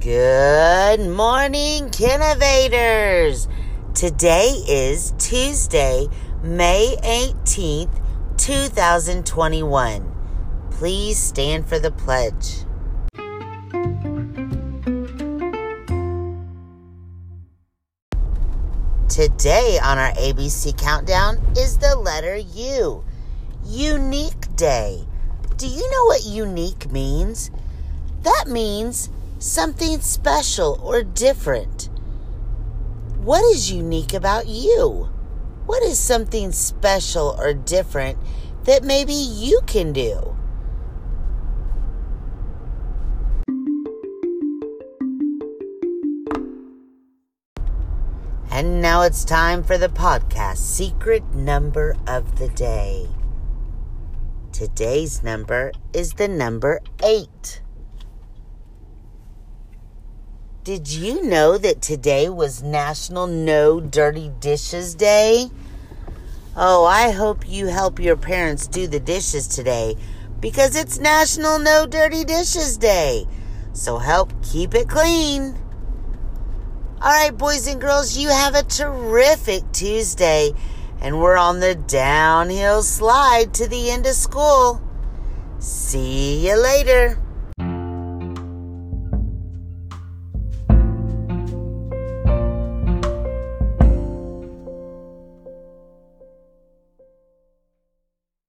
Good morning, Kinnovators! Today is Tuesday, May 18th, 2021. Please stand for the pledge. Today on our ABC Countdown is the letter U. Unique Day. Do you know what unique means? That means something special or different. What is unique about you? What is something special or different that maybe you can do? And now it's time for the podcast secret number of the day. Today's number is the number 8. Did you know that today was National No Dirty Dishes Day? Oh, I hope you help your parents do the dishes today because it's National No Dirty Dishes Day. So help keep it clean. All right, boys and girls, you have a terrific Tuesday, and we're on the downhill slide to the end of school. See you later.